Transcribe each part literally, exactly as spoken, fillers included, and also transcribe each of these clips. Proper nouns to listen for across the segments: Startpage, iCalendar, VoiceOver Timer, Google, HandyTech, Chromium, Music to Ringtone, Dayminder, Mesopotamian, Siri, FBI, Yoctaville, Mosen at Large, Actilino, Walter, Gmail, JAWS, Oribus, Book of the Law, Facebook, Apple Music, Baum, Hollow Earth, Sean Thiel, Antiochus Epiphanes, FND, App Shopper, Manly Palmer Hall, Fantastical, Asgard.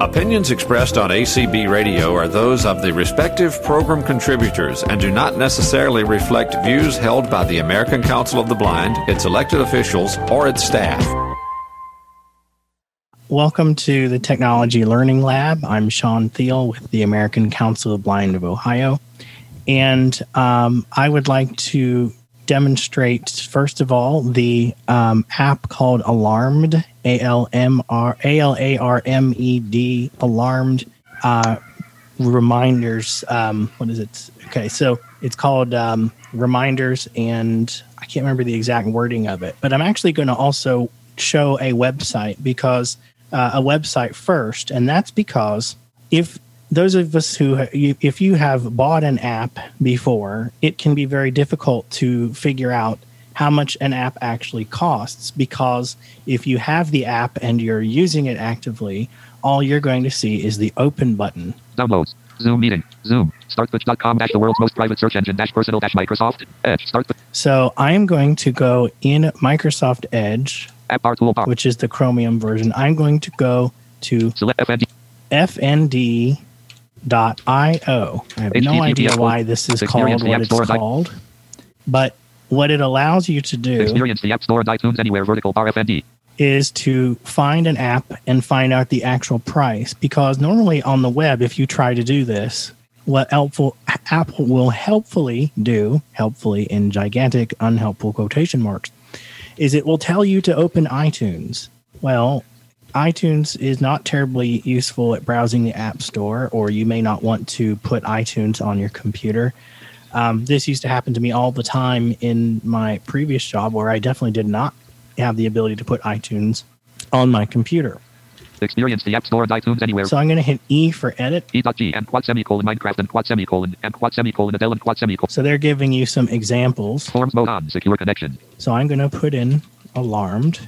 Opinions expressed on A C B Radio are those of the respective program contributors and do not necessarily reflect views held by the American Council of the Blind, its elected officials, or its staff. Welcome to the Technology Learning Lab. I'm Sean Thiel with the American Council of the Blind of Ohio. And um, I would like to demonstrate, first of all, the um, app called Alarmed, A L M R A L A R M E D, Alarmed uh, Reminders. Um, what is it? Okay, so it's called um, Reminders, and I can't remember the exact wording of it. But I'm actually going to also show a website because uh, a website first, and that's because if those of us who, if you have bought an app before, it can be very difficult to figure out how much an app actually costs, because if you have the app and you're using it actively, all you're going to see is the open button. Downloads. Zoom meeting. Zoom. Startpage dot com dash the world's most private search engine dash personal dash Microsoft Edge. Startpage. So I'm going to go in Microsoft Edge, app bar toolbar, which is the Chromium version. I'm going to go to select F N D. F N D dot I O. I have no idea why this is called what it's called, but what it allows you to do experience the App Store and iTunes anywhere vertical bar F N D is to find an app and find out the actual price, because normally on the web, if you try to do this, what helpful Apple will helpfully do, helpfully in gigantic unhelpful quotation marks, is it will tell you to open iTunes. Well, iTunes is not terribly useful at browsing the App Store, or you may not want to put iTunes on your computer. Um, this used to happen to me all the time in my previous job, where I definitely did not have the ability to put iTunes on my computer. Experience the App Store and iTunes anywhere. So I'm going to hit E for edit. E.G and quad semicolon Minecraft and quad semicolon and quad semicolon Adele and quad semicolon. So they're giving you some examples. Forms mode on, secure connection. So I'm going to put in Alarmed.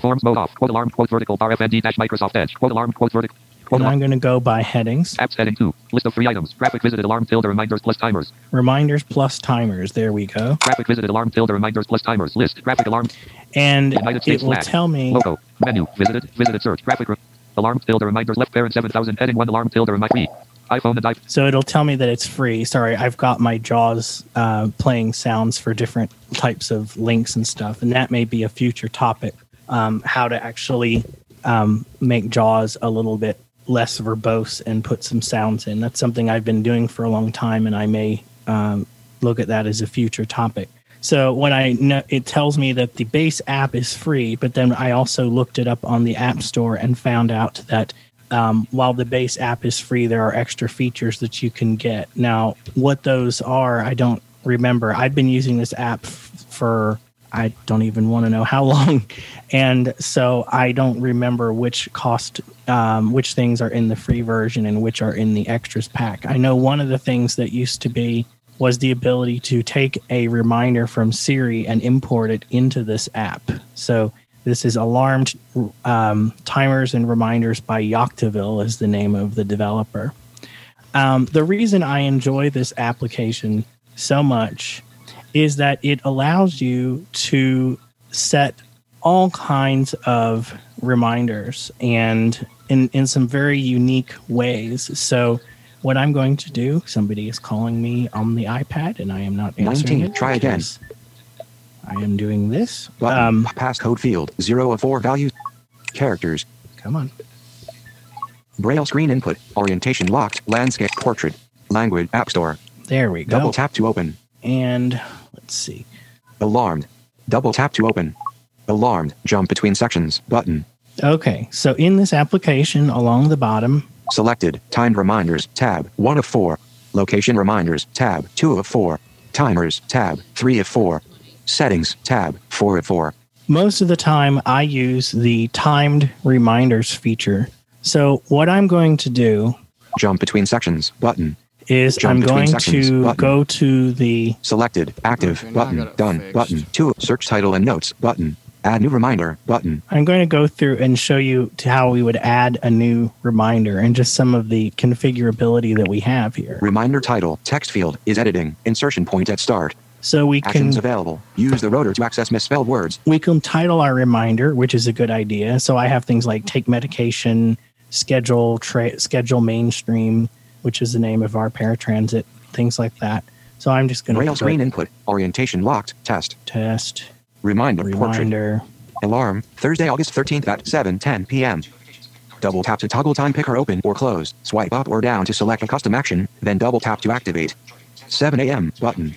Forms mode off. Quote alarm. Quote vertical. Bar F N D dash Microsoft Edge. Quote alarm. Quote vertical. Quote and alarm. I'm going to go by headings. Apps heading two. List of free items. Graphic visited alarm filter reminders plus timers. Reminders plus timers. There we go. Graphic visited alarm filter reminders plus timers. List. Graphic alarm. And United States it will flag. Tell me. Logo. Menu. Visited. Visited search. Graphic. Re- alarm filter reminders. Left parent seven thousand. Heading one. Alarm filter reminder. Free. iPhone and iPhone. So it'll tell me that it's free. Sorry, I've got my JAWS uh, playing sounds for different types of links and stuff. And that may be a future topic. Um, how to actually um, make JAWS a little bit less verbose and put some sounds in. That's something I've been doing for a long time, and I may um, look at that as a future topic. So when I know, it tells me that the base app is free, but then I also looked it up on the App Store and found out that um, while the base app is free, there are extra features that you can get. Now, what those are, I don't remember. I've been using this app f- for... I don't even want to know how long. And so I don't remember which cost, um, which things are in the free version and which are in the extras pack. I know one of the things that used to be was the ability to take a reminder from Siri and import it into this app. So this is Alarmed um, Timers and Reminders by Yoctaville is the name of the developer. Um, the reason I enjoy this application so much is that it allows you to set all kinds of reminders and in, in some very unique ways. So what I'm going to do, somebody is calling me on the iPad and I am not answering nineteen, it. Try again. I am doing this. Um, Passcode field, zero of four values, characters. Come on. Braille screen input, orientation locked, landscape portrait, language, app store. There we go. Double tap to open. And let's see. Alarmed. Double tap to open. Alarmed. Jump between sections. Button. Okay. So in this application along the bottom. Selected. Timed reminders. Tab. one of four. Location reminders. Tab. two of four. Timers. Tab. three of four. Settings. Tab. four of four. Most of the time I use the timed reminders feature. So what I'm going to do. Jump between sections. Button. Is Jump I'm going sections, to button. Go to the selected active okay, button done fixed. Button to search title and notes button add new reminder button. I'm going to go through and show you how we would add a new reminder and just some of the configurability that we have here. Reminder title text field is editing insertion point at start. So we Actions can available. Use the rotor to access misspelled words. We can title our reminder, which is a good idea. So I have things like take medication. schedule tra- schedule mainstream, which is the name of our paratransit, things like that. So I'm just going to Braille screen input, orientation locked, test. Test. Reminder, reminder. Portrait. Alarm, Thursday, August thirteenth at seven ten p.m. Double tap to toggle time picker open or close. Swipe up or down to select a custom action, then double tap to activate. seven a.m. button.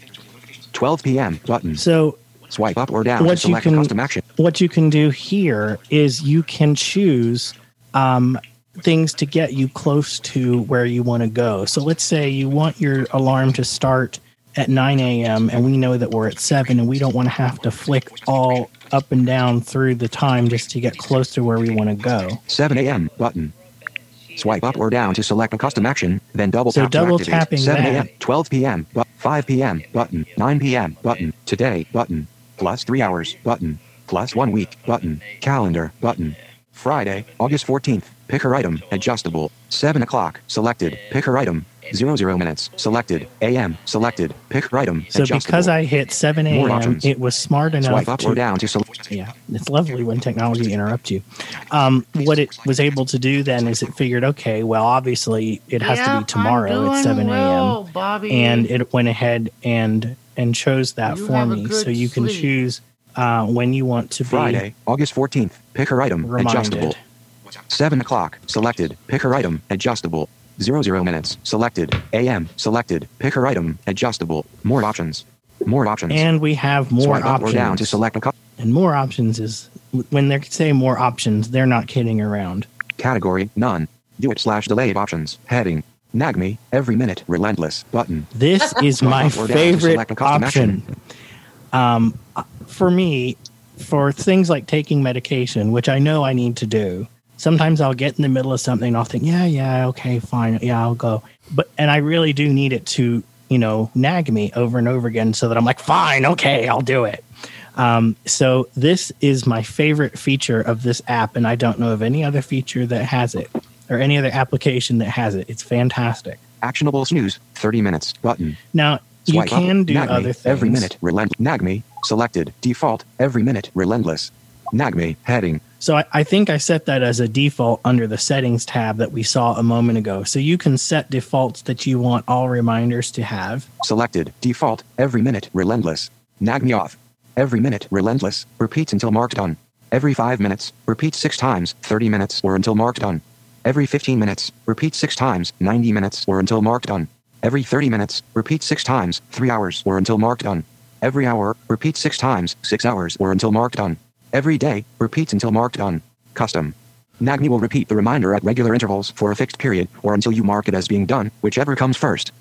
twelve p.m. button. So swipe up or down to select can, a custom action. What you can do here is you can choose um, things to get you close to where you want to go. So let's say you want your alarm to start at nine a.m. and we know that we're at seven and we don't want to have to flick all up and down through the time just to get close to where we want to go. seven a.m. button. Swipe up or down to select a custom action, then double so tap to activate. So double tapping seven a.m., twelve p.m., bu- five p.m. button, nine p.m. button, today button, plus three hours button, plus one week button, calendar button. Friday, August fourteenth, picker item, adjustable, seven o'clock, selected, picker item, zero zero minutes, selected, a m, selected, picker item, so adjustable. So because I hit seven a.m., it was smart enough Swipe up to, or down to select. Yeah, it's lovely when technology interrupts you. Um, what it was able to do then is it figured, okay, well, obviously it has yeah, to be tomorrow at seven a.m., well, Bobby. And it went ahead and, and chose that you for me, so you can sleep. choose... Uh, when you want to be Friday, August fourteenth, picker item, reminded. Adjustable. seven o'clock, selected, picker item, adjustable. zero zero minutes, selected, a m, selected, picker item, adjustable. More options. More options. And we have more Swipe options. Up or down to select a co- and more options is, when they say more options, they're not kidding around. Category, none. Do it slash delayed options. Heading, nag me, every minute, relentless, button. This is my favorite option. Action. Um, for me, for things like taking medication, which I know I need to do, sometimes I'll get in the middle of something and I'll think, yeah, yeah, okay, fine. Yeah, I'll go. But, and I really do need it to, you know, nag me over and over again so that I'm like, fine, okay, I'll do it. Um, so this is my favorite feature of this app. And I don't know of any other feature that has it or any other application that has it. It's fantastic. Actionable snooze, thirty minutes button. Now, You Swipe can up. do Nag other me. things. Every minute, relent. Nag me, selected, default, every minute, relentless. Nag me, heading. So I, I think I set that as a default under the settings tab that we saw a moment ago. So you can set defaults that you want all reminders to have. Selected, default, every minute, relentless. Nag me off. Every minute, relentless. Repeats until marked done. Every five minutes, repeat six times, thirty minutes, or until marked done. Every fifteen minutes, repeat six times, ninety minutes, or until marked done. Every thirty minutes, repeat six times, three hours, or until marked done. Every hour, repeat six times, six hours, or until marked done. Every day, repeats until marked done. Custom. Nag me will repeat the reminder at regular intervals for a fixed period, or until you mark it as being done, whichever comes first.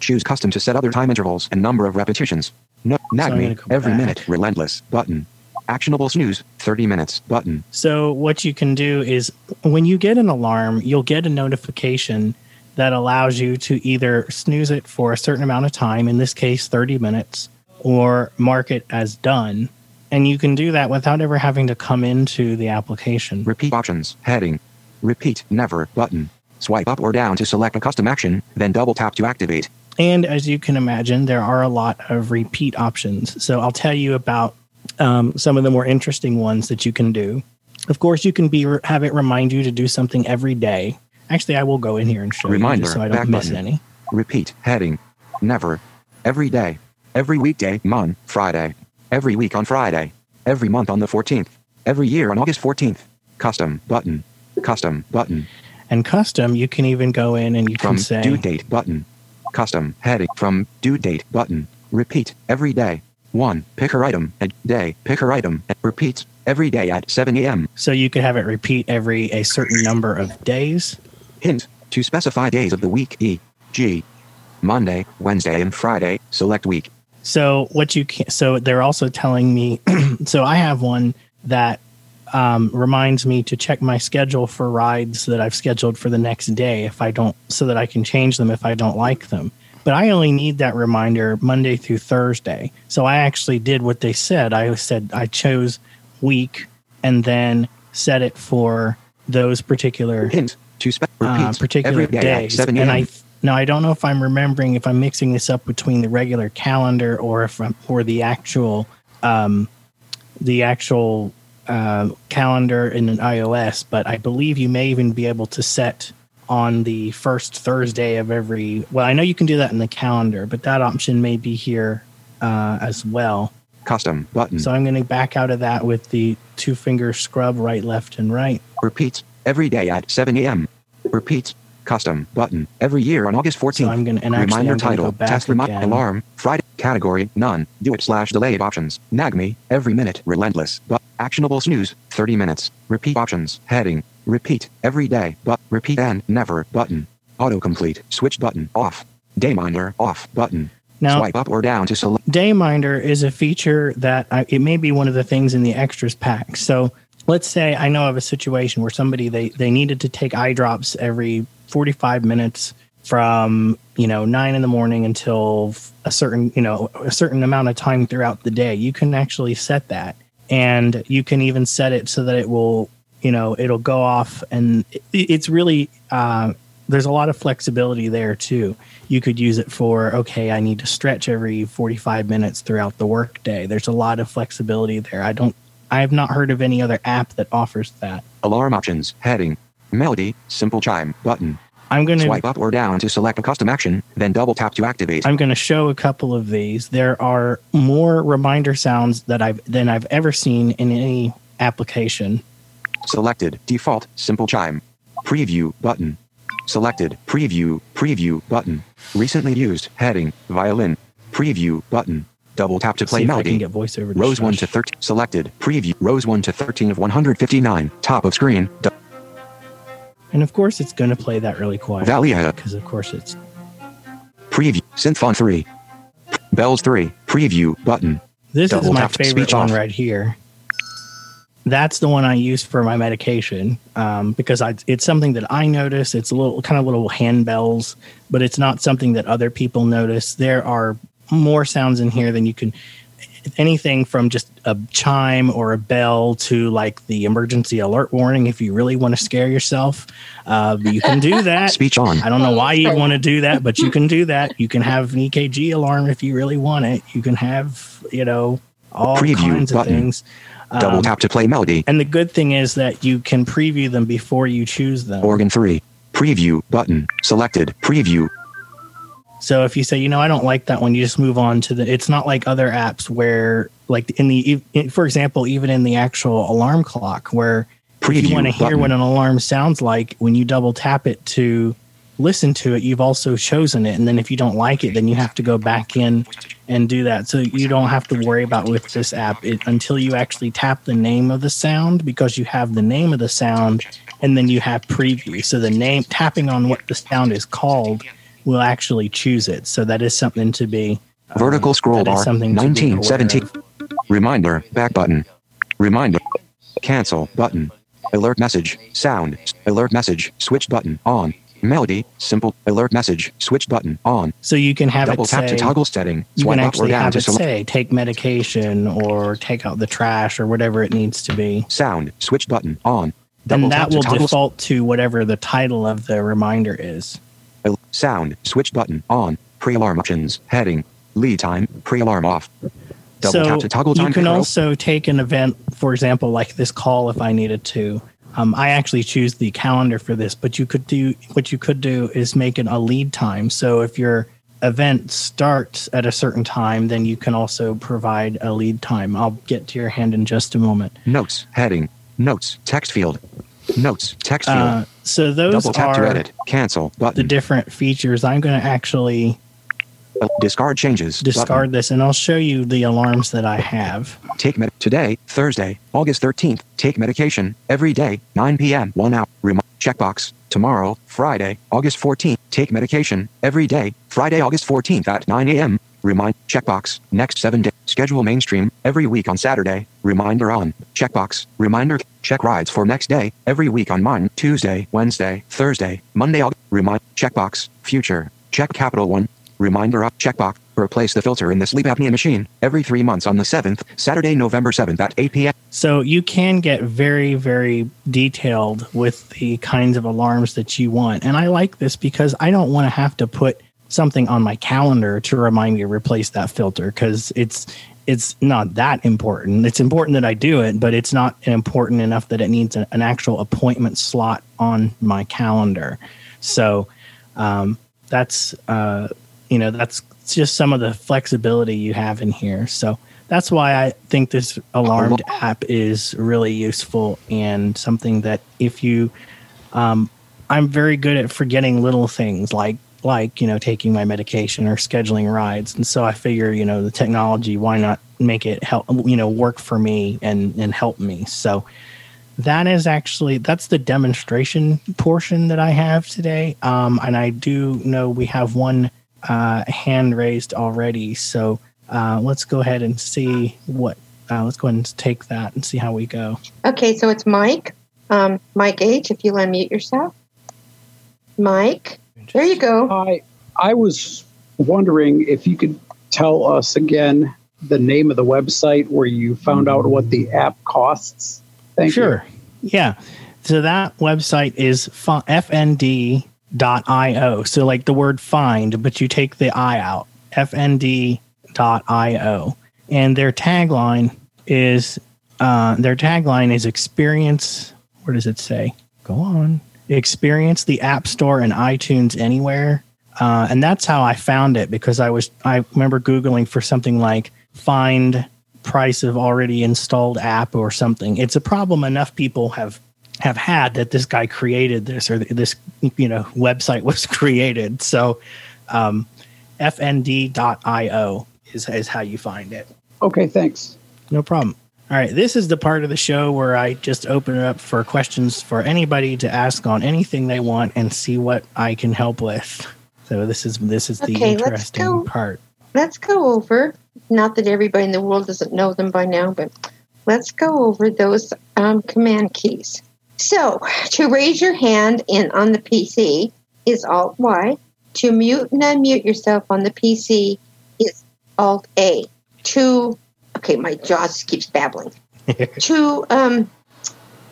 Choose custom to set other time intervals and number of repetitions. No, Nag me, every minute, relentless, button. Actionable snooze, thirty minutes, button. So what you can do is, when you get an alarm, you'll get a notification that allows you to either snooze it for a certain amount of time, in this case, thirty minutes, or mark it as done. And you can do that without ever having to come into the application. Repeat options, heading, repeat, never, button. Swipe up or down to select a custom action, then double tap to activate. And as you can imagine, there are a lot of repeat options. So I'll tell you about um, some of the more interesting ones that you can do. Of course, you can be have it remind you to do something every day. Actually, I will go in here and show Reminder, you just so I don't miss button. any. Repeat, heading, never, every day, every weekday, month, Friday, every week on Friday, every month on the fourteenth, every year on August fourteenth, custom, button, custom, button. And custom, you can even go in and you from can say... From due date, button, custom, heading, from due date, button, repeat, every day, one, picker item, a day, picker item, repeats, every day at seven a.m. So you could have it repeat every a certain number of days. Hint, to specify days of the week, for example, Monday, Wednesday, and Friday, select week. So what you can, so they're also telling me, so I have one that um, reminds me to check my schedule for rides that I've scheduled for the next day if I don't, so that I can change them if I don't like them. But I only need that reminder Monday through Thursday. So I actually did what they said. I said I chose week and then set it for those particular... Hint. To spe- uh, particular days, day and I now I don't know if I'm remembering if I'm mixing this up between the regular calendar or if I'm, or the actual um, the actual um, calendar in an iOS, but I believe you may even be able to set on the first Thursday of every... Well, I know you can do that in the calendar, but that option may be here uh, as well. Custom button. So I'm going to back out of that with the two-finger scrub right, left, and right. Repeats every day at seven a.m. Repeats custom button every year on August fourteenth. So I'm going to... Reminder title, test reminder alarm, Friday, category, none, do it slash delayed options, nag me, every minute, relentless, but actionable snooze, thirty minutes, repeat options, heading, repeat, every day, but repeat and never button, autocomplete, switch button, off, dayminder, off button. Now, swipe up or down to select. Dayminder is a feature that I, it may be one of the things in the extras pack. So let's say I know of a situation where somebody, they, they needed to take eye drops every forty-five minutes from, you know, nine in the morning until a certain, you know, a certain amount of time throughout the day. You can actually set that, and you can even set it so that it will, you know, it'll go off, and it, it's really, uh, there's a lot of flexibility there too. You could use it for, okay, I need to stretch every forty-five minutes throughout the workday. There's a lot of flexibility there. I don't, I have not heard of any other app that offers that. Alarm options, heading, melody, simple chime, button. I'm going to swipe up or down to select a custom action, then double tap to activate. I'm going to show a couple of these. There are more reminder sounds that I've than I've ever seen in any application. Selected, default, simple chime, preview button. Selected, preview, preview button. Recently used, heading, violin, preview button. Double tap to play. See if melody. I can get voiceover. Rows one to thirteen. Selected, preview. Rows one to thirteen of one hundred fifty-nine. Top of screen. Du- And of course, it's going to play that really quiet. Valia. Because of course it's. Preview. Synthon three. Bells three. Preview button. This Double is my favorite one off. Right here. That's the one I use for my medication um, because I, it's something that I notice. It's a little kind of little handbells, but it's not something that other people notice. There are more sounds in here than you can. Anything from just a chime or a bell to like the emergency alert warning. If you really want to scare yourself, uh, you can do that. Speech on. I don't know why you want to do that, but you can do that. You can have an E K G alarm if you really want it. You can have, you know, all preview kinds of button. Things. Um, Double tap to play melody. And the good thing is that you can preview them before you choose them. Organ three. Preview button. Selected. Preview. So if you say, you know, I don't like that one, you just move on to the, it's not like other apps where like in the, in, for example, even in the actual alarm clock where preview if you want to hear what an alarm sounds like, when you double tap it to listen to it, you've also chosen it. And then if you don't like it, then you have to go back in and do that. So you don't have to worry about with this app it, until you actually tap the name of the sound, because you have the name of the sound and then you have preview. So the name, tapping on what the sound is called, will actually choose it. So that is something to be... Um, vertical scroll bar, nineteen seventeen. Reminder, back button. Reminder, cancel button. Alert message, sound, alert message, switch button, on. Melody, simple, alert message, switch button, on. So you can have Double it say... Double tap to toggle setting. You can actually have it select. Say, take medication or take out the trash or whatever it needs to be. Sound, switch button, on. Double and that will to default to whatever the title of the reminder is. Sound, switch button, on, pre-alarm options, heading, lead time, pre-alarm off. Double so tap to toggle time. You can control. Also take an event, for example, like this call if I needed to. Um, I actually choose the calendar for this, but you could do what you could do is make it a lead time. So if your event starts at a certain time, then you can also provide a lead time. I'll get to your hand in just a moment. Notes, heading, notes, text field. Notes, text field. Uh, so those tap are edit, cancel button. The different features. I'm going to actually discard changes. Discard button. This, and I'll show you the alarms that I have. Take med- today, Thursday, August thirteenth. Take medication every day, nine p.m. One hour. Rem- checkbox. Tomorrow, Friday, August fourteenth. Take medication every day, Friday, August fourteenth at nine a.m. Remind checkbox. Next seven days. Schedule mainstream every week on Saturday. Reminder on checkbox. Reminder. Check rides for next day every week on mine. Tuesday, Wednesday, Thursday, Monday. August. Remind checkbox. Future. Check capital one. Reminder up checkbox. Replace the filter in the sleep apnea machine every three months on the seventh, Saturday, November seventh at eight p.m. So you can get very, very detailed with the kinds of alarms that you want, and I like this because I don't want to have to put something on my calendar to remind me to replace that filter, because it's it's not that important. It's important that I do it, but it's not important enough that it needs a, an actual appointment slot on my calendar. So um, that's, uh, you know, that's just some of the flexibility you have in here. So that's why I think this Alarmed app is really useful and something that if you, um, I'm very good at forgetting little things like, like, you know, taking my medication or scheduling rides. And so I figure, you know, the technology, why not make it help, you know, work for me and, and help me. So that is actually, that's the demonstration portion that I have today. Um, and I do know we have one uh, hand raised already. So uh, let's go ahead and see what, uh, let's go ahead and take that and see how we go. Okay. So it's Mike, um, Mike H, if you'll unmute yourself. Mike. There you go. I, I was wondering if you could tell us again the name of the website where you found out what the app costs. Thank sure. you. Sure. Yeah. So that website is f n d dot io. So like the word find, but you take the I out, f n d dot io. And their tagline is, uh, their tagline is experience. Where does it say? Go on. Experience the App Store and iTunes anywhere. Uh, and that's how I found it, because I was, I remember Googling for something like find price of already installed app or something. It's a problem enough people have, have had that this guy created this, or this, you know, website was created. So um, f n d dot io is, is how you find it. Okay, thanks. No problem. All right, this is the part of the show where I just open it up for questions for anybody to ask on anything they want and see what I can help with. So this is this is the okay, interesting let's go, part. Let's go over, not that everybody in the world doesn't know them by now, but let's go over those um, command keys. So to raise your hand in on the P C is Alt-Y. To mute and unmute yourself on the P C is Alt-A. To... Okay, my JAWS keeps babbling. to um,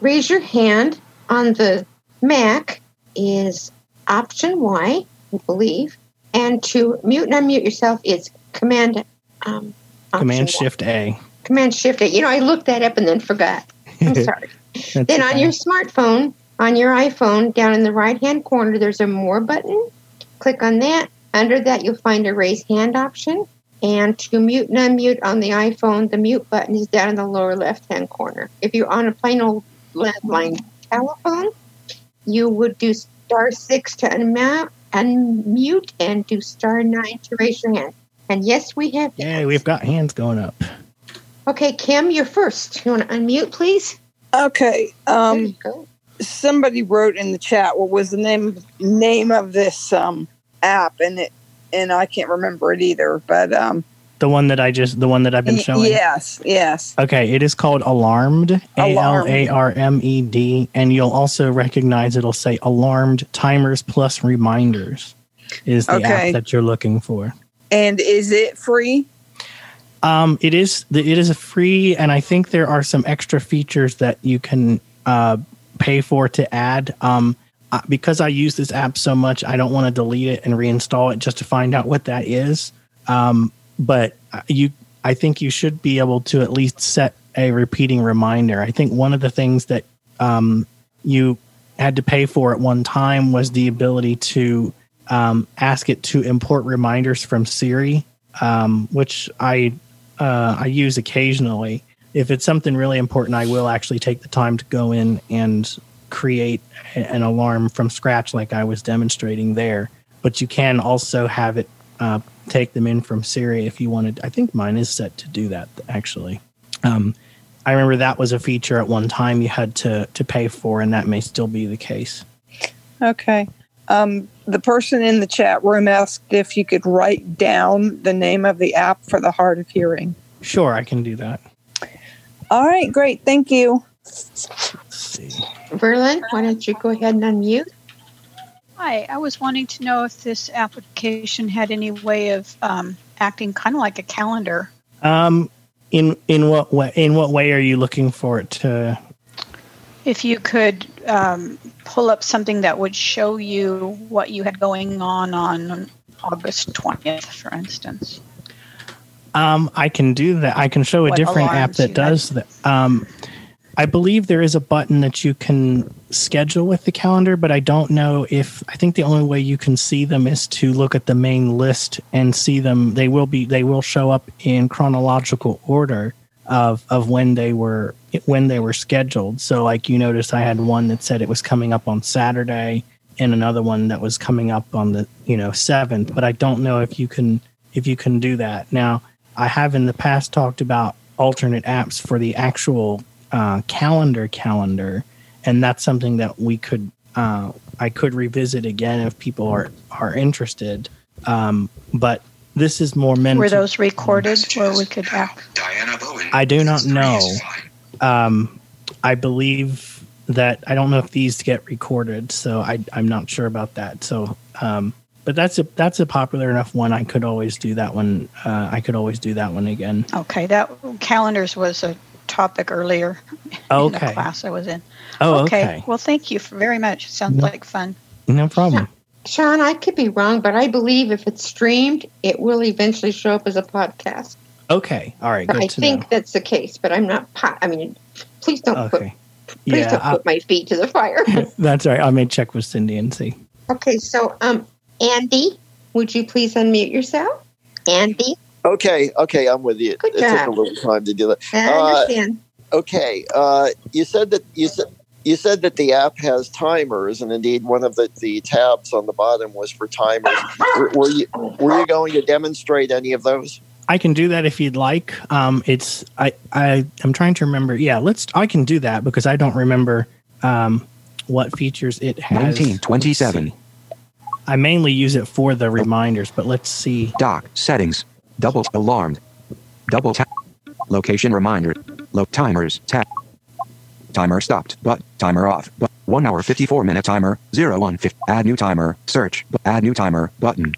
raise your hand on the Mac is Option Y, I believe. And to mute and unmute yourself is Command um, Command Shift A. Command Shift A. You know, I looked that up and then forgot. I'm sorry. Then okay. On your smartphone, on your iPhone, down in the right-hand corner, there's a More button. Click on that. Under that, you'll find a Raise Hand option. And to mute and unmute on the iPhone, the mute button is down in the lower left-hand corner. If you're on a plain old landline telephone, you would do star six to unmute, unmute and do star nine to raise your hand. And yes, we have. Yeah, we've got hands going up. Okay, Kim, you're first. You want to unmute, please? Okay. Um, somebody wrote in the chat what was the name name of this um, app, and it. And I can't remember it either, but um, the one that I just the one that I've been showing. Yes, yes. Okay, it is called Alarmed, A L A R M E D, and you'll also recognize it'll say Alarmed Timers Plus Reminders is the okay. app that you're looking for. And is it free? Um, it is. It is a free, and I think there are some extra features that you can uh, pay for to add. Um, Because I use this app so much, I don't want to delete it and reinstall it just to find out what that is. Um, but you, I think you should be able to at least set a repeating reminder. I think one of the things that um, you had to pay for at one time was the ability to um, ask it to import reminders from Siri, um, which I uh, I use occasionally. If it's something really important, I will actually take the time to go in and create an alarm from scratch like I was demonstrating there. But you can also have it uh, take them in from Siri if you wanted. I think mine is set to do that, actually. Um, I remember that was a feature at one time you had to, to pay for, and that may still be the case. Okay. Um, the person in the chat room asked if you could write down the name of the app for the hard of hearing. Sure, I can do that. All right, great. Thank you. Verlin, why don't you go ahead and unmute? Hi, I was wanting to know if this application had any way of um, acting kind of like a calendar. Um, in in what way? In what way are you looking for it to? If you could um, pull up something that would show you what you had going on on August twentieth, for instance. Um, I can do that. I can show a what different app that does that. Um, I believe there is a button that you can schedule with the calendar, but I don't know if, I think the only way you can see them is to look at the main list and see them. They will be, they will show up in chronological order of, of when they were, when they were scheduled. So like you noticed, I had one that said it was coming up on Saturday and another one that was coming up on the, you know, seventh, but I don't know if you can, if you can do that. Now, I have in the past talked about alternate apps for the actual uh, calendar calendar, and that's something that we could uh, I could revisit again if people are are interested. Um, but this is more meant. Were those recorded where we could? App? I do not know. Um, I believe that I don't know if these get recorded, so I, I'm not sure about that. So. Um, But that's a that's a popular enough one. I could always do that one. Uh, I could always do that one again. Okay, that calendars was a topic earlier okay. in the class I was in. Oh, okay. okay. Well, thank you for very much. Sounds no, like fun. No problem. Sean, I could be wrong, but I believe if it's streamed, it will eventually show up as a podcast. Okay. All right. Good I to think know. That's the case, but I'm not. Po- I mean, please don't okay. put. Please yeah, don't I'll, put my feet to the fire. That's all right. I may check with Cindy and see. Okay. So, um. Andy, would you please unmute yourself? Andy? Okay, okay, I'm with you. Good it job. Took a little time to do that. I uh, understand. Okay, uh, you said that you said you said that the app has timers, and indeed, one of the, the tabs on the bottom was for timers. were, were you were you going to demonstrate any of those? I can do that if you'd like. Um, it's I I I'm trying to remember. Yeah, let's. I can do that because I don't remember um, what features it has. nineteen twenty-seven I mainly use it for the reminders, but let's see. Doc, settings, double alarmed, double tap, location reminder, low timers, tap, timer stopped, but timer off, but one hour fifty-four minute timer, zero one fifty, add new timer, search, add new timer, button,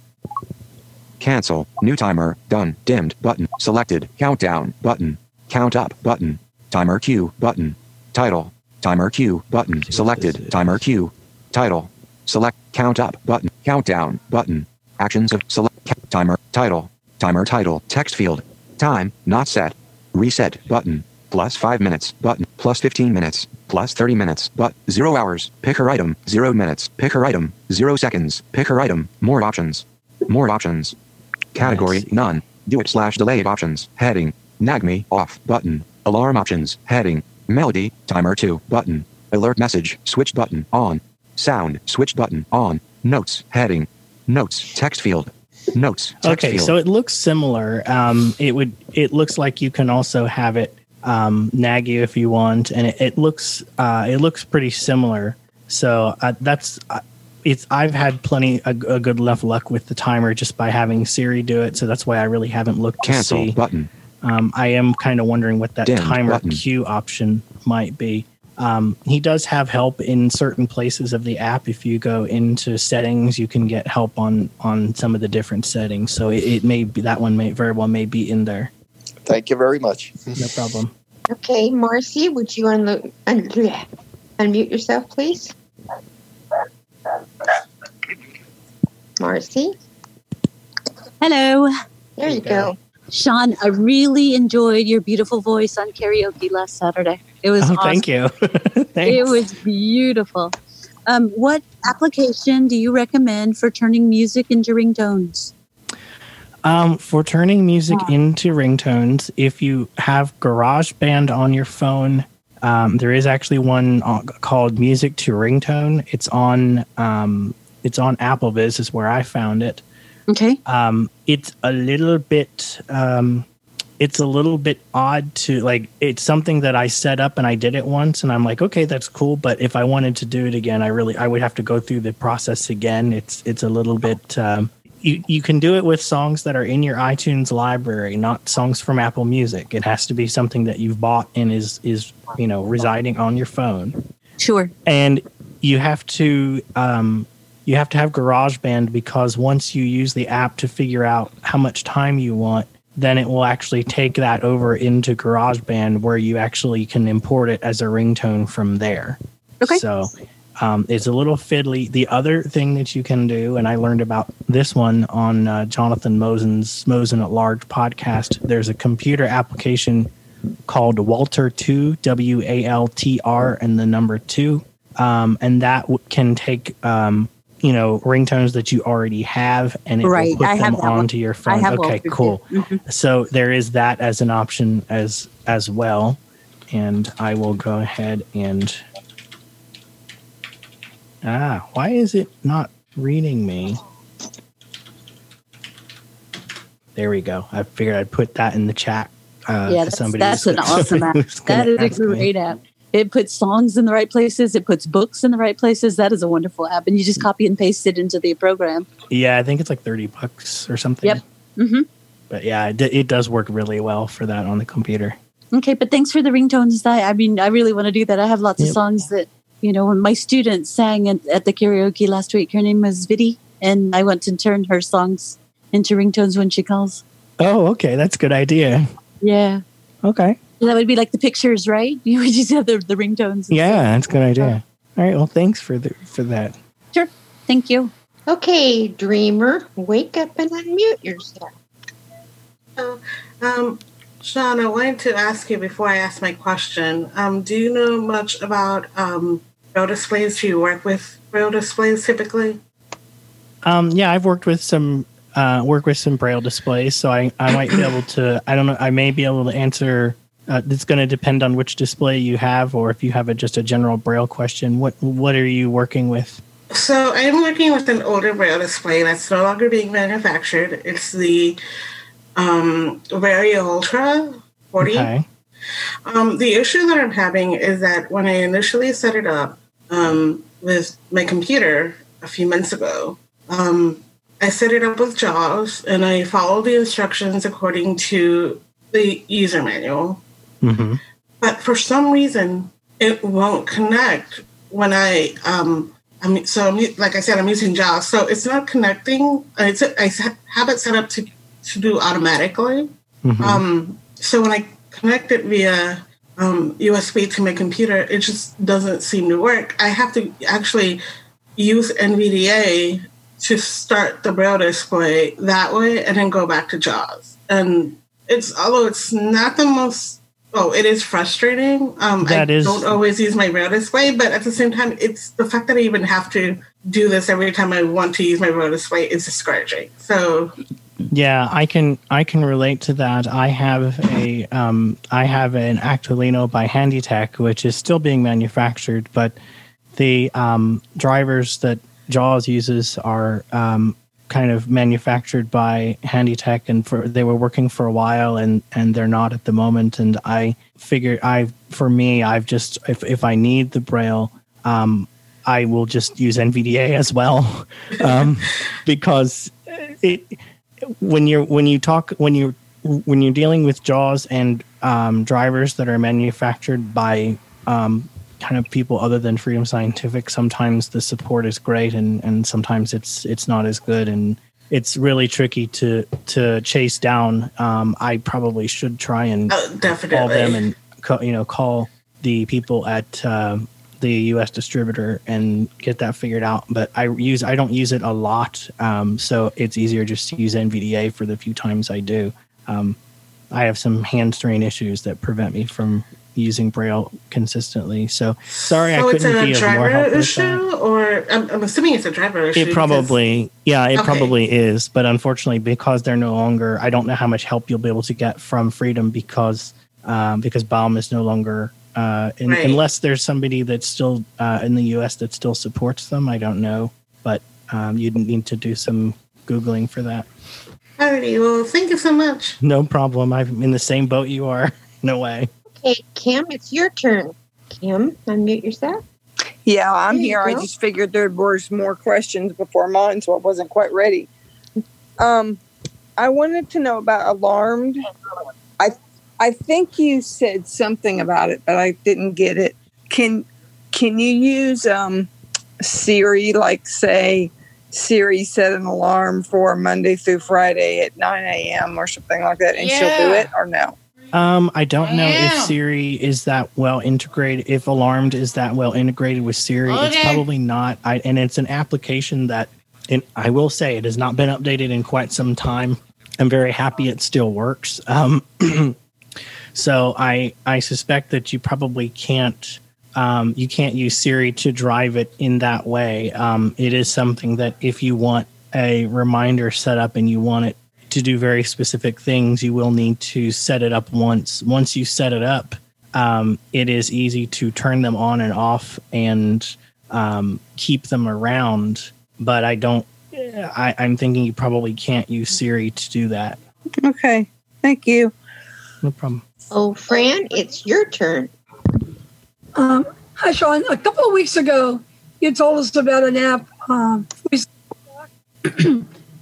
cancel, new timer, done, dimmed, button, selected, countdown, button, count up, button, timer cue, button, title, timer cue, button, selected, timer cue, title, select, count up, button, countdown, button, actions of select, timer, title, timer title, text field, time, not set, reset, button, plus five minutes, button, plus fifteen minutes, plus thirty minutes, but, zero hours, picker item, zero minutes, picker item, zero seconds, picker item, more options, more options, category, none, do it slash delayed options, heading, nag me, off, button, alarm options, heading, melody, timer two, button, alert message, switch button, on, sound switch button on notes heading notes text field notes text okay field. So it looks similar. Um, it would it looks like you can also have it um, nag you if you want, and it, it looks uh, it looks pretty similar. So uh, that's uh, it's I've had plenty a, a good enough luck with the timer just by having Siri do it. So that's why I really haven't looked cancel to see. Button. Um, I am kind of wondering what that dimmed timer button cue option might be. Um, he does have help in certain places of the app. If you go into settings, you can get help on, on some of the different settings. So it, it may be that one may very well may be in there. Thank you very much. No problem. Okay, Marcy, would you unlo- un- unmute yourself, please? Marcy? Hello. There you go. Sean, I really enjoyed your beautiful voice on karaoke last Saturday. It was oh, awesome. Thank you. It was beautiful. Um, what application do you recommend for turning music into ringtones? Um, for turning music wow. into ringtones, if you have GarageBand on your phone, um, there is actually one called Music to Ringtone. It's on um, it's on Apple Viz is where I found it. Okay. Um, it's a little bit. Um, it's a little bit odd to like. It's something that I set up and I did it once, and I'm like, okay, that's cool. But if I wanted to do it again, I really, I would have to go through the process again. It's, it's a little bit. Um, you, you can do it with songs that are in your iTunes library, not songs from Apple Music. It has to be something that you've bought and is, is you know residing on your phone. Sure. And you have to. Um, You have to have GarageBand because once you use the app to figure out how much time you want, then it will actually take that over into GarageBand where you actually can import it as a ringtone from there. Okay. So Um, it's a little fiddly. The other thing that you can do, and I learned about this one on uh, Jonathan Mosen's Mosen at Large podcast, there's a computer application called Walter two, W A L T R, and the number two. Um, and that w- can take, um, you know, ringtones that you already have, and it right. will put I them onto one. your phone. Okay, Walter cool. Mm-hmm. So there is that as an option as as well. And I will go ahead and... Ah, why is it not reading me? There we go. I figured I'd put that in the chat. Uh, yeah, that's, somebody that's an awesome app. That is a great me. app. It puts songs in the right places. It puts books in the right places. That is a wonderful app. And you just copy and paste it into the program. Yeah, I think it's like thirty bucks or something. Yep. Mm-hmm. But yeah, it, it does work really well for that on the computer. Okay, but thanks for the ringtones. I, I mean, I really want to do that. I have lots yep. of songs that... You know, when my student sang at, at the karaoke last week, her name was Viddy, and I went and turned her songs into ringtones when she calls. Oh, okay. That's a good idea. Yeah. Okay. So that would be like the pictures, right? You would just have the, the ringtones. Yeah, stuff. That's a good idea. All right. Well, thanks for the, for that. Sure. Thank you. Okay, dreamer, wake up and unmute yourself. So, um... Sean, I wanted to ask you before I ask my question, um, do you know much about um, braille displays? Do you work with braille displays typically? Um, yeah, I've worked with some uh, work with some braille displays, so I, I might be able to, I don't know, I may be able to answer, uh, it's going to depend on which display you have or if you have a, just a general braille question. What what are you working with? So I'm working with an older braille display that's no longer being manufactured. It's the Um, very Ultra forty. Okay. Um, the issue that I'm having is that when I initially set it up um, with my computer a few months ago, um, I set it up with JAWS and I followed the instructions according to the user manual. Mm-hmm. But for some reason, it won't connect when I. Um, I mean, so I'm, like I said, I'm using JAWS, so it's not connecting. It's I have it set up to. to do automatically. Mm-hmm. Um, so when I connect it via um, U S B to my computer, it just doesn't seem to work. I have to actually use N V D A to start the braille display that way and then go back to JAWS. And it's, although it's not the most, oh, it is frustrating. Um, I is... don't always use my braille display, but at the same time, it's the fact that I even have to do this every time I want to use my braille display is discouraging. So... Yeah, I can I can relate to that. I have a um, I have an Actilino by HandyTech, which is still being manufactured, but the um, drivers that JAWS uses are um, kind of manufactured by HandyTech, and for they were working for a while, and, and they're not at the moment. And I figure I for me, I've just if if I need the braille. Um, I will just use N V D A as well, um, because it. When you're when you talk when you when you're dealing with JAWS and um, drivers that are manufactured by um, kind of people other than Freedom Scientific, sometimes the support is great and, and sometimes it's it's not as good, and it's really tricky to to chase down. Um, I probably should try and oh, definitely. call them and call, you know call the people at uh, the U S distributor and get that figured out. But I use I don't use it a lot, um, so it's easier just to use N V D A for the few times I do. Um, I have some hand strain issues that prevent me from using braille consistently. So sorry, so I couldn't be of more help with that. It's a driver issue, or I'm, I'm assuming it's a driver issue. It probably, because, yeah, it okay. probably is. But unfortunately, because they're no longer, I don't know how much help you'll be able to get from Freedom because um, because Baum is no longer. Uh, in, right. Unless there's somebody that's still uh, in the U S that still supports them, I don't know. But um, you'd need to do some Googling for that. Alrighty, well, thank you so much. No problem. I'm in the same boat you are. No way. Okay, Kim, it's your turn. Kim, unmute yourself. Yeah, I'm here. I just figured there were more questions before mine, so I wasn't quite ready. Um, I wanted to know about Alarmed. I I think you said something about it, but I didn't get it. Can can you use um, Siri, like say Siri set an alarm for Monday through Friday at nine a.m. or something like that, and yeah. she'll do it, or no? Um, I don't I know am. if Siri is that well integrated, if Alarmed is that well integrated with Siri. Okay. It's probably not. I, and it's an application that, and I will say, it has not been updated in quite some time. I'm very happy it still works. Um, so I I suspect that you probably can't um, you can't use Siri to drive it in that way. Um, it is something that if you want a reminder set up and you want it to do very specific things, you will need to set it up once. Once you set it up, um, it is easy to turn them on and off and um, keep them around. But I don't. I, I'm thinking you probably can't use Siri to do that. Okay, thank you. No problem. Oh, Fran, it's your turn. Um, hi, Sean. A couple of weeks ago, you told us about an app, um,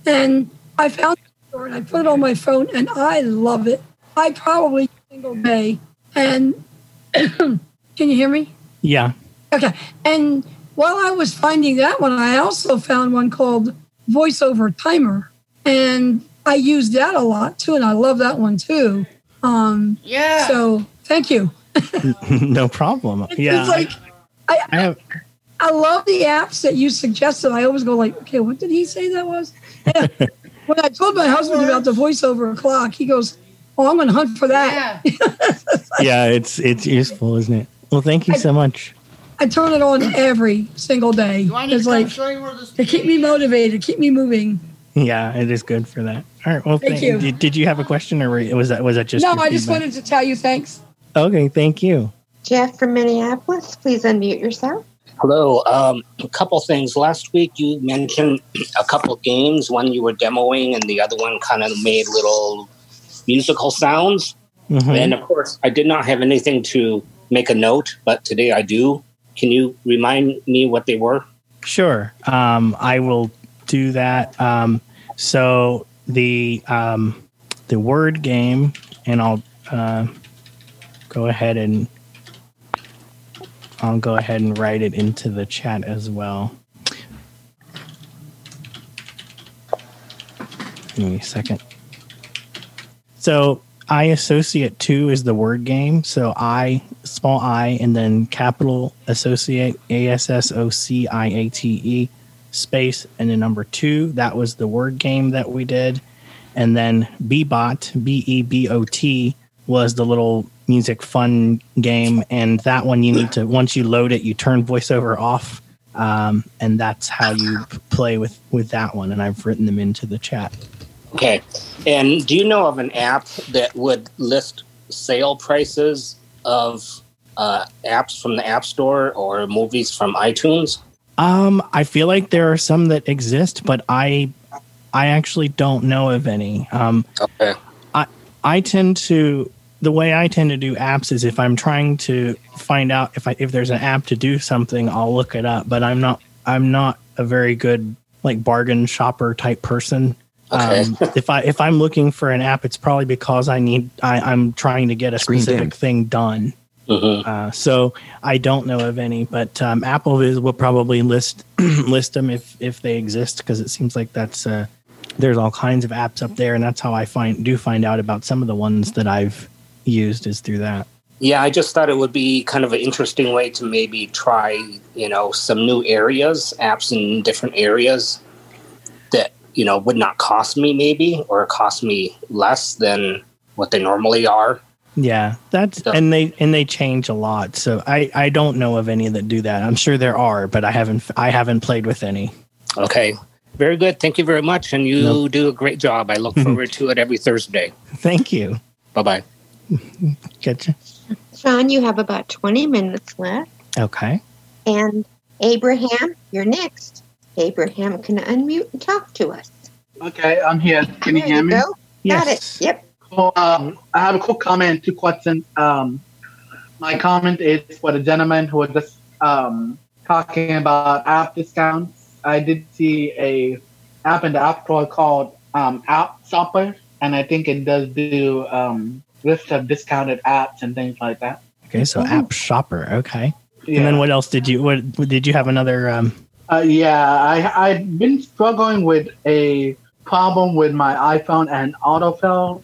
and I found it and I put it on my phone, and I love it. I probably single day. And can you hear me? Yeah. Okay, and while I was finding that one, I also found one called VoiceOver Timer, and I use that a lot too, and I love that one too. Um, yeah. So thank you. No problem. It's, yeah. It's like I, I, have... I love the apps that you suggested. I always go like, okay, what did he say that was? Yeah. When I told my husband about the VoiceOver clock, he goes, "Oh, I'm going to hunt for that." Yeah. Yeah, it's it's useful, isn't it? Well, thank you I, so much. I turn it on every single day. It's like to keep me motivated, keep me moving. Yeah, it is good for that. All right. Well, thank th- you. Did, did you have a question, or was that was that just? No, I just feedback? wanted to tell you thanks. Okay, thank you. Jeff from Minneapolis, please unmute yourself. Hello. Um, a couple things. Last week you mentioned a couple games. One you were demoing, and the other one kind of made little musical sounds. Mm-hmm. And of course, I did not have anything to make a note, but today I do. Can you remind me what they were? Sure. Um, I will do that. Um, so the um, the word game, and I'll uh, go ahead and I'll go ahead and write it into the chat as well. Give me a second. So I associate two is the word game. So I, small I, and then capital associate, A S S O C I A T E, space, and then number two. That was the word game that we did. And then BeBot, B E B O T, was the little music fun game. And that one you need to, once you load it, you turn VoiceOver off. Um, and that's how you play with, with that one. And I've written them into the chat. Okay. And do you know of an app that would list sale prices of uh, apps from the App Store or movies from iTunes? Um, I feel like there are some that exist, but I I actually don't know of any. Um, okay. I, I tend to, the way I tend to do apps is if I'm trying to find out if I, if there's an app to do something, I'll look it up. But I'm not I'm not a very good like bargain shopper type person. Okay. um, if I if I'm looking for an app, it's probably because I need I, I'm trying to get a Screen specific down. thing done. Uh-huh. Uh, so I don't know of any, but um, Apple Viz will probably list list them if, if they exist, because it seems like that's uh, there's all kinds of apps up there, and that's how I find do find out about some of the ones that I've used is through that. Yeah, I just thought it would be kind of an interesting way to maybe try you know some new areas, apps in different areas that, you know, would not cost me maybe, or cost me less than what they normally are. Yeah, that's so, and they and they change a lot. So I, I don't know of any that do that. I'm sure there are, but I haven't I haven't played with any. Okay, very good. Thank you very much, and you nope. do a great job. I look forward to it every Thursday. Thank you. Bye bye. Gotcha. Sean, you have about twenty minutes left. Okay. And Abraham, you're next. Abraham can unmute and talk to us. Okay, I'm here. Can you hear me? Go. Yes. Got it. Yep. Cool. Um, I have a quick comment, two questions. Um, my comment is for the gentleman who was just um, talking about app discounts. I did see a app in the App Store called um, App Shopper, and I think it does do um, lists of discounted apps and things like that. Okay, so mm-hmm. App Shopper. Okay. Yeah. And then what else did you? What did you have another? Um, Uh, yeah, I, I've been struggling with a problem with my iPhone and autofill.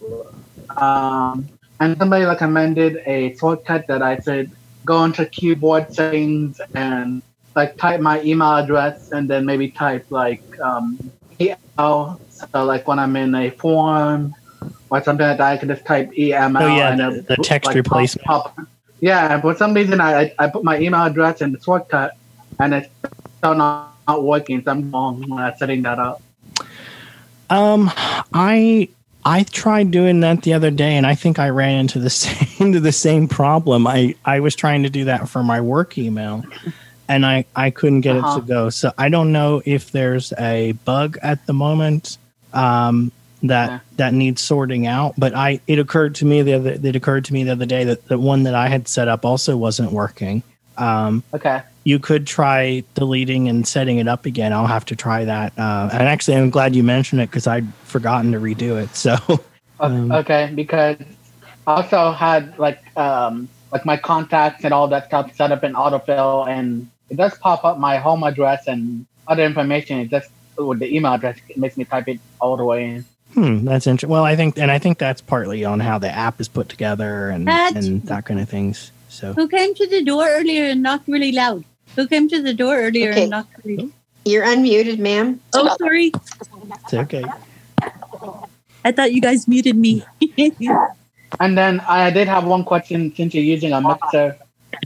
Um, and somebody recommended a shortcut that I said, go into keyboard settings and like type my email address and then maybe type like um, E L. So like when I'm in a form or something like that, I can just type E M L. Oh yeah, and the, the text like replacement. Pop, pop. Yeah, and for some reason I I put my email address in the shortcut and it's still not, not working. So I'm wrong uh, setting that up. Um, I I tried doing that the other day, and I think I ran into the same, into the same problem. I, I was trying to do that for my work email, and I, I couldn't get uh-huh. it to go. So I don't know if there's a bug at the moment um, that yeah. that needs sorting out. But I it occurred to me the other it occurred to me the other day that the one that I had set up also wasn't working. Um, okay. You could try deleting and setting it up again. I'll have to try that. Uh, and actually, I'm glad you mentioned it because I'd forgotten to redo it. So um, okay, because I also had like um, like my contacts and all that stuff set up in autofill, and it does pop up my home address and other information. It just with the email address it makes me type it all the way in. Hmm, that's interesting. Well, I think and I think that's partly on how the app is put together and that's- and that kind of things. So. Who came to the door earlier and knocked really loud? Who came to the door earlier okay. and knocked really loud? You're unmuted, ma'am. Oh, sorry. It's okay. I thought you guys muted me. And then I did have one question since you're using a mixer.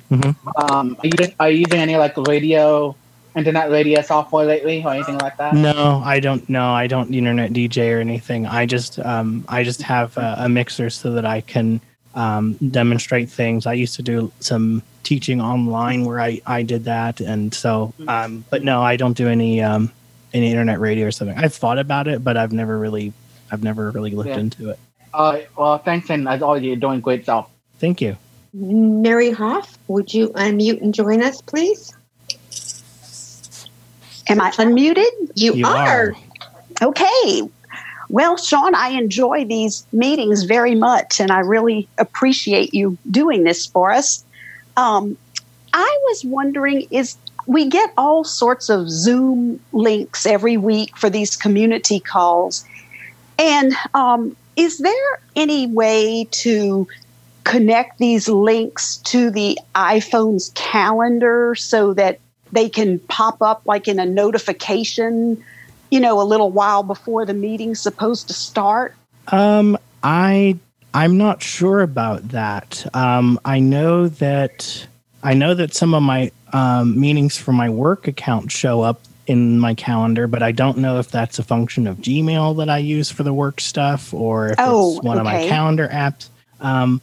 Mm-hmm. Um, are, you, are you using any like radio, internet radio software lately or anything like that? No, I don't. No, I don't internet D J or anything. I just, um, I just have a, a mixer so that I can... Um, demonstrate things. I used to do some teaching online where I, I did that, and so um, but no, I don't do any um, any internet radio or something. I've thought about it, but I've never really I've never really looked yeah. into it. Uh, well, thanks, and as always, you're doing great job. Thank you, Mary Hoff. Would you unmute and join us, please? Am I unmuted? You, you are. are. Okay. Well, Sean, I enjoy these meetings very much, and I really appreciate you doing this for us. Um, I was wondering, is we get all sorts of Zoom links every week for these community calls, and um, is there any way to connect these links to the iPhone's calendar so that they can pop up like in a notification you know, a little while before the meeting's supposed to start? Um, I, I'm not sure about that. Um, I know that I know that some of my um, meetings for my work account show up in my calendar, but I don't know if that's a function of Gmail that I use for the work stuff or if oh, it's one okay. of my calendar apps. Um,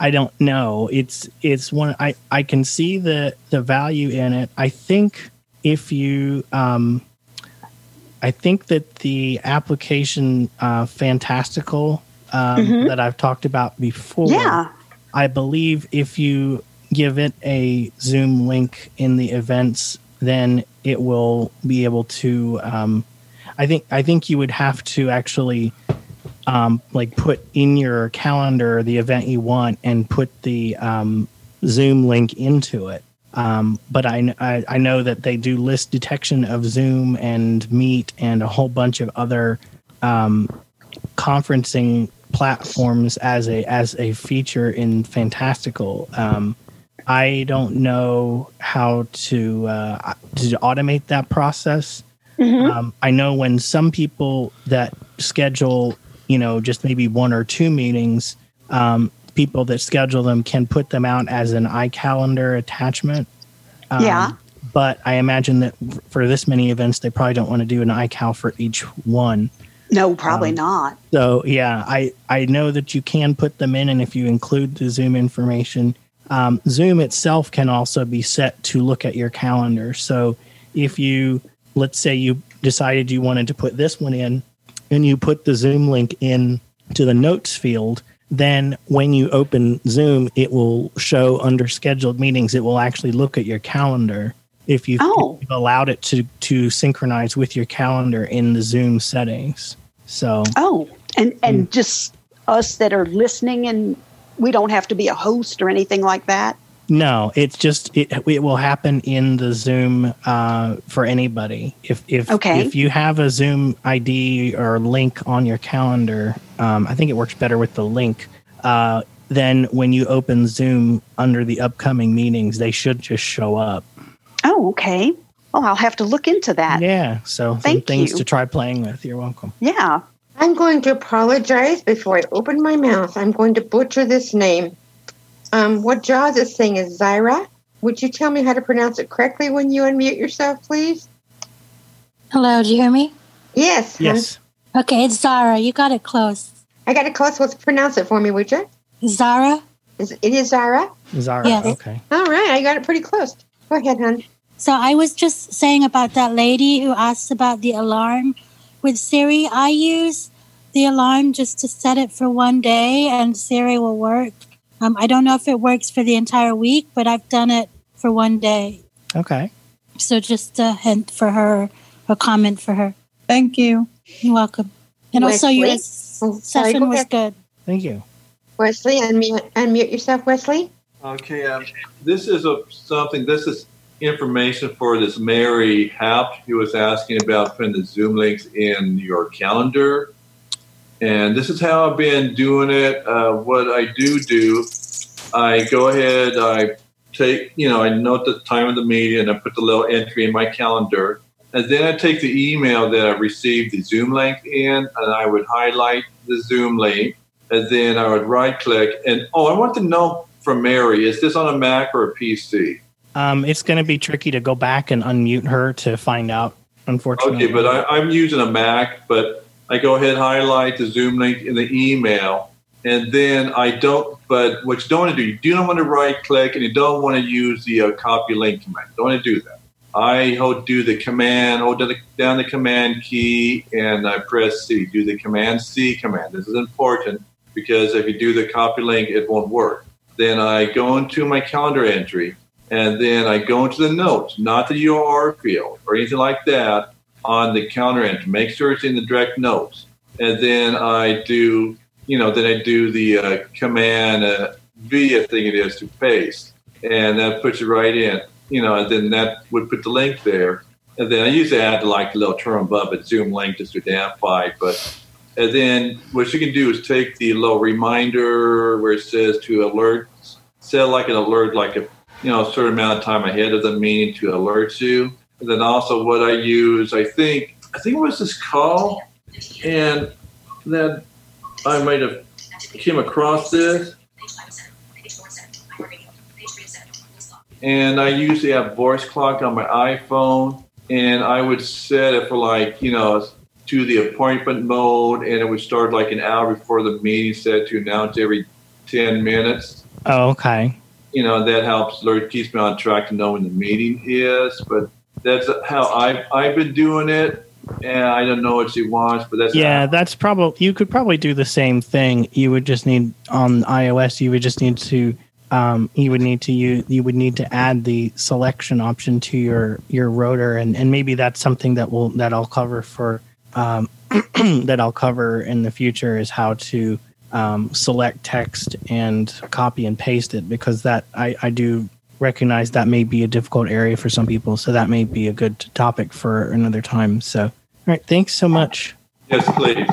I don't know. It's it's one I, I can see the, the value in it. I think if you... Um, I think that the application uh, Fantastical um, mm-hmm. that I've talked about before, yeah. I believe if you give it a Zoom link in the events, then it will be able to. Um, I think I think you would have to actually um, like put in your calendar the event you want and put the um, Zoom link into it. Um, but I, I I know that they do list detection of Zoom and Meet and a whole bunch of other um, conferencing platforms as a as a feature in Fantastical. Um, I don't know how to uh, to automate that process. Mm-hmm. Um, I know when some people that schedule, you know, just maybe one or two meetings. Um, people that schedule them can put them out as an iCalendar attachment. Um, yeah. But I imagine that for this many events, they probably don't want to do an iCal for each one. No, probably um, not. So, yeah, I, I know that you can put them in, and if you include the Zoom information, um, Zoom itself can also be set to look at your calendar. So if you, let's say you decided you wanted to put this one in, and you put the Zoom link in to the notes field, then when you open Zoom, it will show under scheduled meetings. It will actually look at your calendar if you've, oh. if you've allowed it to, to synchronize with your calendar in the Zoom settings. So oh, and, and mm. just us that are listening, and we don't have to be a host or anything like that? No, it's just it, it will happen in the Zoom uh, for anybody. If if okay. if you have a Zoom I D or link on your calendar, um, I think it works better with the link. Uh, then when you open Zoom under the upcoming meetings, they should just show up. Oh, okay. Oh, I'll have to look into that. Yeah. So Thank some things you. to try playing with. You're welcome. Yeah. I'm going to apologize before I open my mouth. I'm going to butcher this name. Um, what JAWS is saying is Zyra. Would you tell me how to pronounce it correctly when you unmute yourself, please? Hello, do you hear me? Yes. Yes. Huh? Okay, it's Zyra. You got it close. I got it close. Let's pronounce it for me, would you? Zyra. Is, it is Zyra? Zyra, yes. Okay. All right, I got it pretty close. Go ahead, hon. So I was just saying about that lady who asked about the alarm. With Siri, I use the alarm just to set it for one day, and Siri will work. Um, I don't know if it works for the entire week, but I've done it for one day. Okay. So just a hint for her, a comment for her. Thank you. You're welcome. And Wesley, also your oh, session sorry, was good. Thank you. Wesley, unmute, unmute yourself, Wesley. Okay. Um, this is a, something, this is information for this Mary Happ, who was asking about putting the Zoom links in your calendar. And this is how I've been doing it. Uh, what I do do, I go ahead, I take, you know, I note the time of the meeting and I put the little entry in my calendar. And then I take the email that I received the Zoom link in, and I would highlight the Zoom link. And then I would right click. And, oh, I want to know from Mary, is this on a Mac or a P C? Um, it's going to be tricky to go back and unmute her to find out, unfortunately. Okay, but I, I'm using a Mac, but I go ahead, highlight the Zoom link in the email, and then I don't, but what you don't want to do, you do not want to right-click, and you don't want to use the uh, copy link command. Don't want to do that. I hold, do the command, hold down the command key, and I press C, do the command C command. This is important, because if you do the copy link, it won't work. Then I go into my calendar entry, and then I go into the notes, not the U R L field or anything like that, on the counter entry. Make sure it's in the direct notes. And then I do, you know, then I do the uh, command uh, V, I think it is, to paste. And that puts it right in, you know, and then that would put the link there. And then I usually add like a little term above it, Zoom link, just to identify. But, and then what you can do is take the little reminder where it says to alert, set like an alert, like a, you know, a certain amount of time ahead of the meeting to alert you. And then also what I use, I think, I think it was this call, and then I might have came across this. And I usually have voice clock on my iPhone, and I would set it for like, you know, to the appointment mode, and it would start like an hour before the meeting, set to announce every ten minutes. Oh, okay. You know, that helps, keeps me on track to know when the meeting is, but that's how I've, I've been doing it, and I don't know what she wants, but that's... Yeah, that's probably... You could probably do the same thing. You would just need... On iOS, you would just need to... Um, you would need to you, you would need to add the selection option to your, your rotor, and, and maybe that's something that will that I'll cover for... Um, that I'll cover in the future is how to um, select text and copy and paste it, because that... I, I do... recognize that may be a difficult area for some people, so that may be a good topic for another time. So, all right, thanks so much. Yes, please.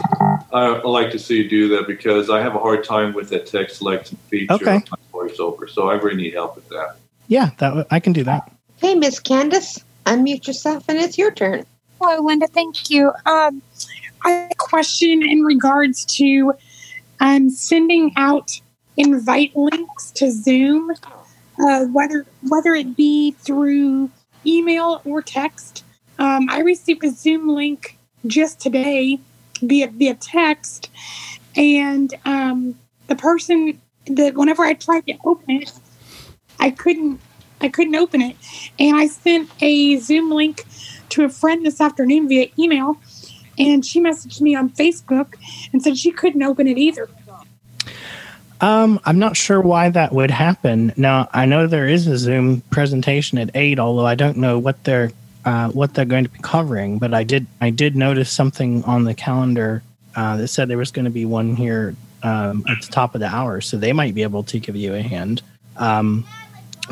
I like to see you do that, because I have a hard time with that text selection feature. Okay. On my VoiceOver, so I really need help with that. Yeah, that I can do that. Hey, Miss Candace, unmute yourself, and it's your turn. Hello, Linda. Thank you. Um, I have a question in regards to um, sending out invite links to Zoom. Uh, whether whether it be through email or text. Um, I received a Zoom link just today via via text, and um, the person that whenever I tried to open it, I couldn't I couldn't open it, and I sent a Zoom link to a friend this afternoon via email, and she messaged me on Facebook and said she couldn't open it either. Um, I'm not sure why that would happen. Now, I know there is a Zoom presentation at eight, although I don't know what they're uh, what they're going to be covering. But I did I did notice something on the calendar uh, that said there was going to be one here um, at the top of the hour, so they might be able to give you a hand. Um,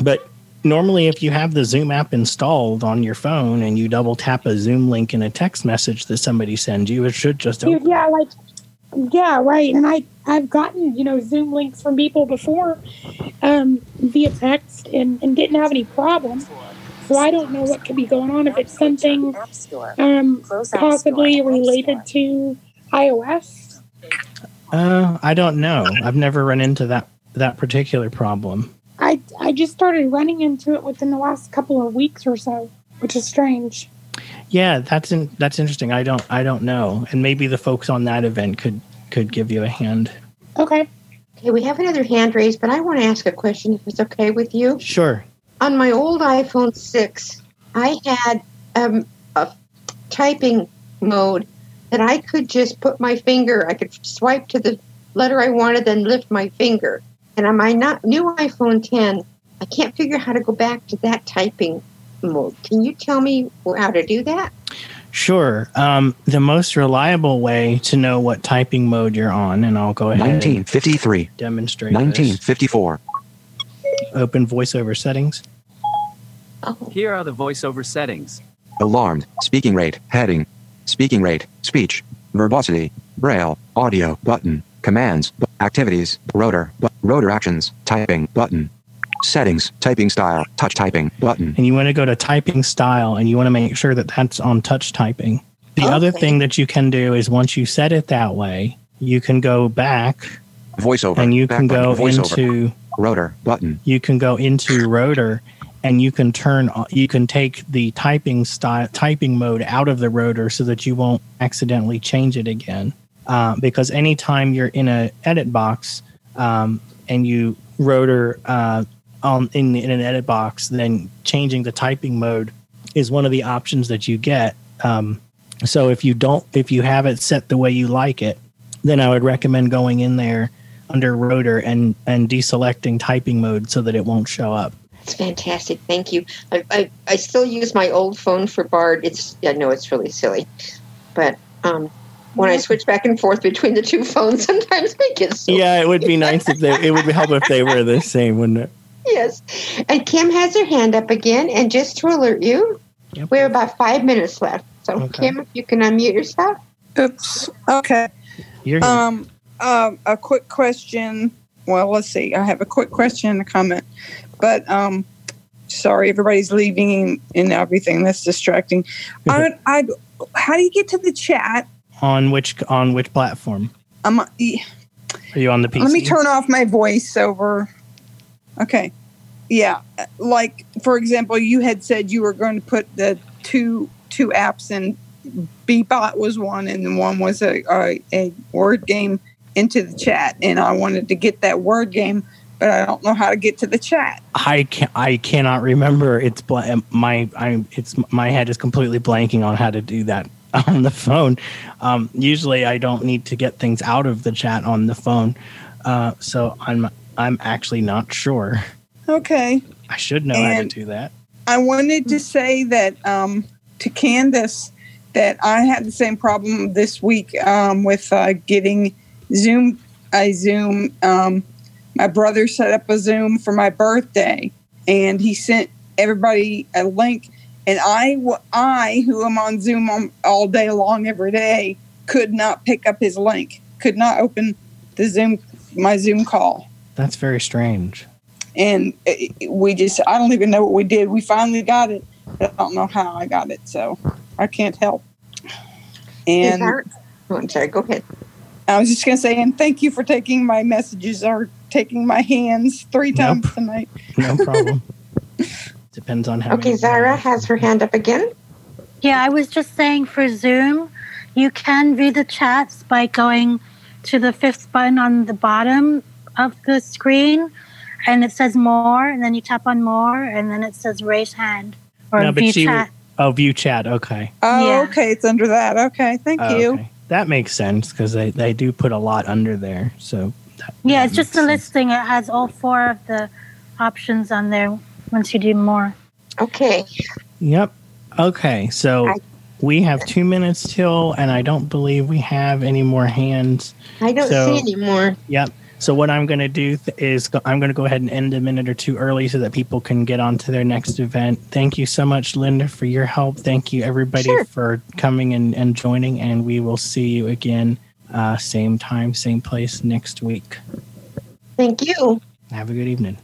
but normally, if you have the Zoom app installed on your phone and you double tap a Zoom link in a text message that somebody sends you, it should just open. Yeah, like yeah, right, and I. I've gotten, you know, Zoom links from people before um, via text and, and didn't have any problem. So I don't know what could be going on, if it's something um, possibly related to iOS. Uh, I don't know. I've never run into that that particular problem. I, I just started running into it within the last couple of weeks or so, which is strange. Yeah, that's in, that's interesting. I don't I don't know, and maybe the folks on that event could could give you a hand. Okay. Okay, we have another hand raised, but I want to ask a question if it's okay with you. Sure. On my old iPhone six, I had um, a typing mode that I could just put my finger, I could swipe to the letter I wanted, then lift my finger. And on my not, new iPhone ten, I can't figure out how to go back to that typing mode. Can you tell me how to do that? Sure. Um, the most reliable way to know what typing mode you're on, and I'll go ahead nineteen fifty-three and demonstrate nineteen fifty-four. This. Open VoiceOver settings. Oh. Here are the VoiceOver settings. Alarmed, speaking rate, heading, speaking rate, speech, verbosity, braille, audio, button, commands, bu- activities, rotor, bu- rotor actions, typing, button. Settings, typing style, touch typing, button. And you want to go to typing style, and you want to make sure that that's on touch typing. The okay. other thing that you can do is once you set it that way, you can go back. VoiceOver. And you can go voiceover. into. Rotor, button. You can go into rotor, and you can turn, you can take the typing style, typing mode out of the rotor so that you won't accidentally change it again. Uh, because anytime you're in an edit box um, and you rotor, uh, Um, in, in an edit box, then changing the typing mode is one of the options that you get. Um, so if you don't, if you have it set the way you like it, then I would recommend going in there under rotor and, and deselecting typing mode so that it won't show up. It's fantastic. Thank you. I, I, I still use my old phone for Bard. It's, I know it's really silly, but, um, when I switch back and forth between the two phones, sometimes they get so yeah, it would be nice if they, it would help if they were the same, wouldn't it? Yes. And Kim has her hand up again. And just to alert you, yep. we have about five minutes left. So, okay. Kim, if you can unmute yourself. Oops. Okay. You're here. Um, um, a quick question. Well, let's see. I have a quick question and a comment. But um, sorry, everybody's leaving and everything. That's distracting. I, I, how do you get to the chat? On which on which platform? Um, Are you on the P C? Let me turn off my voiceover. Okay. Yeah. Like, for example, you had said you were going to put the two two apps, and BeBot was one, and one was a, a, a word game into the chat. And I wanted to get that word game, but I don't know how to get to the chat. I can, I cannot remember. It's bl- my I it's my head is completely blanking on how to do that on the phone. Um, usually, I don't need to get things out of the chat on the phone. Uh, so I'm. I'm actually not sure. Okay. I should know and how to do that. I wanted to say that um, to Candace that I had the same problem this week um, with uh, getting Zoom. I Zoom. Um, my brother set up a Zoom for my birthday, and he sent everybody a link. And I, I who am on Zoom on, all day long every day, could not pick up his link. Could not open the Zoom my Zoom call. That's very strange. And we just, I don't even know what we did. We finally got it, but I don't know how I got it, so I can't help. And oh, I'm sorry, go ahead. I was just going to say, and thank you for taking my messages or taking my hands three times nope. tonight. No problem. Depends on how. Okay, Zara has her hand up again. Yeah, I was just saying for Zoom, you can view the chats by going to the fifth button on the bottom of the screen, and it says more, and then you tap on more, and then it says raise hand or no, view chat. Would, oh, view chat. Okay. Oh, yeah. Okay. It's under that. Okay. Thank oh, you. Okay. That makes sense because they, they do put a lot under there. So that, yeah, that it's just a sense. Listing. It has all four of the options on there once you do more. Okay. Yep. Okay. So I- we have two minutes till, and I don't believe we have any more hands. I don't so, see any more. Yep. So what I'm going to do th- is go- I'm going to go ahead and end a minute or two early so that people can get on to their next event. Thank you so much, Linda, for your help. Thank you, everybody, sure. for coming and, and joining, and we will see you again uh, same time, same place next week. Thank you. Have a good evening.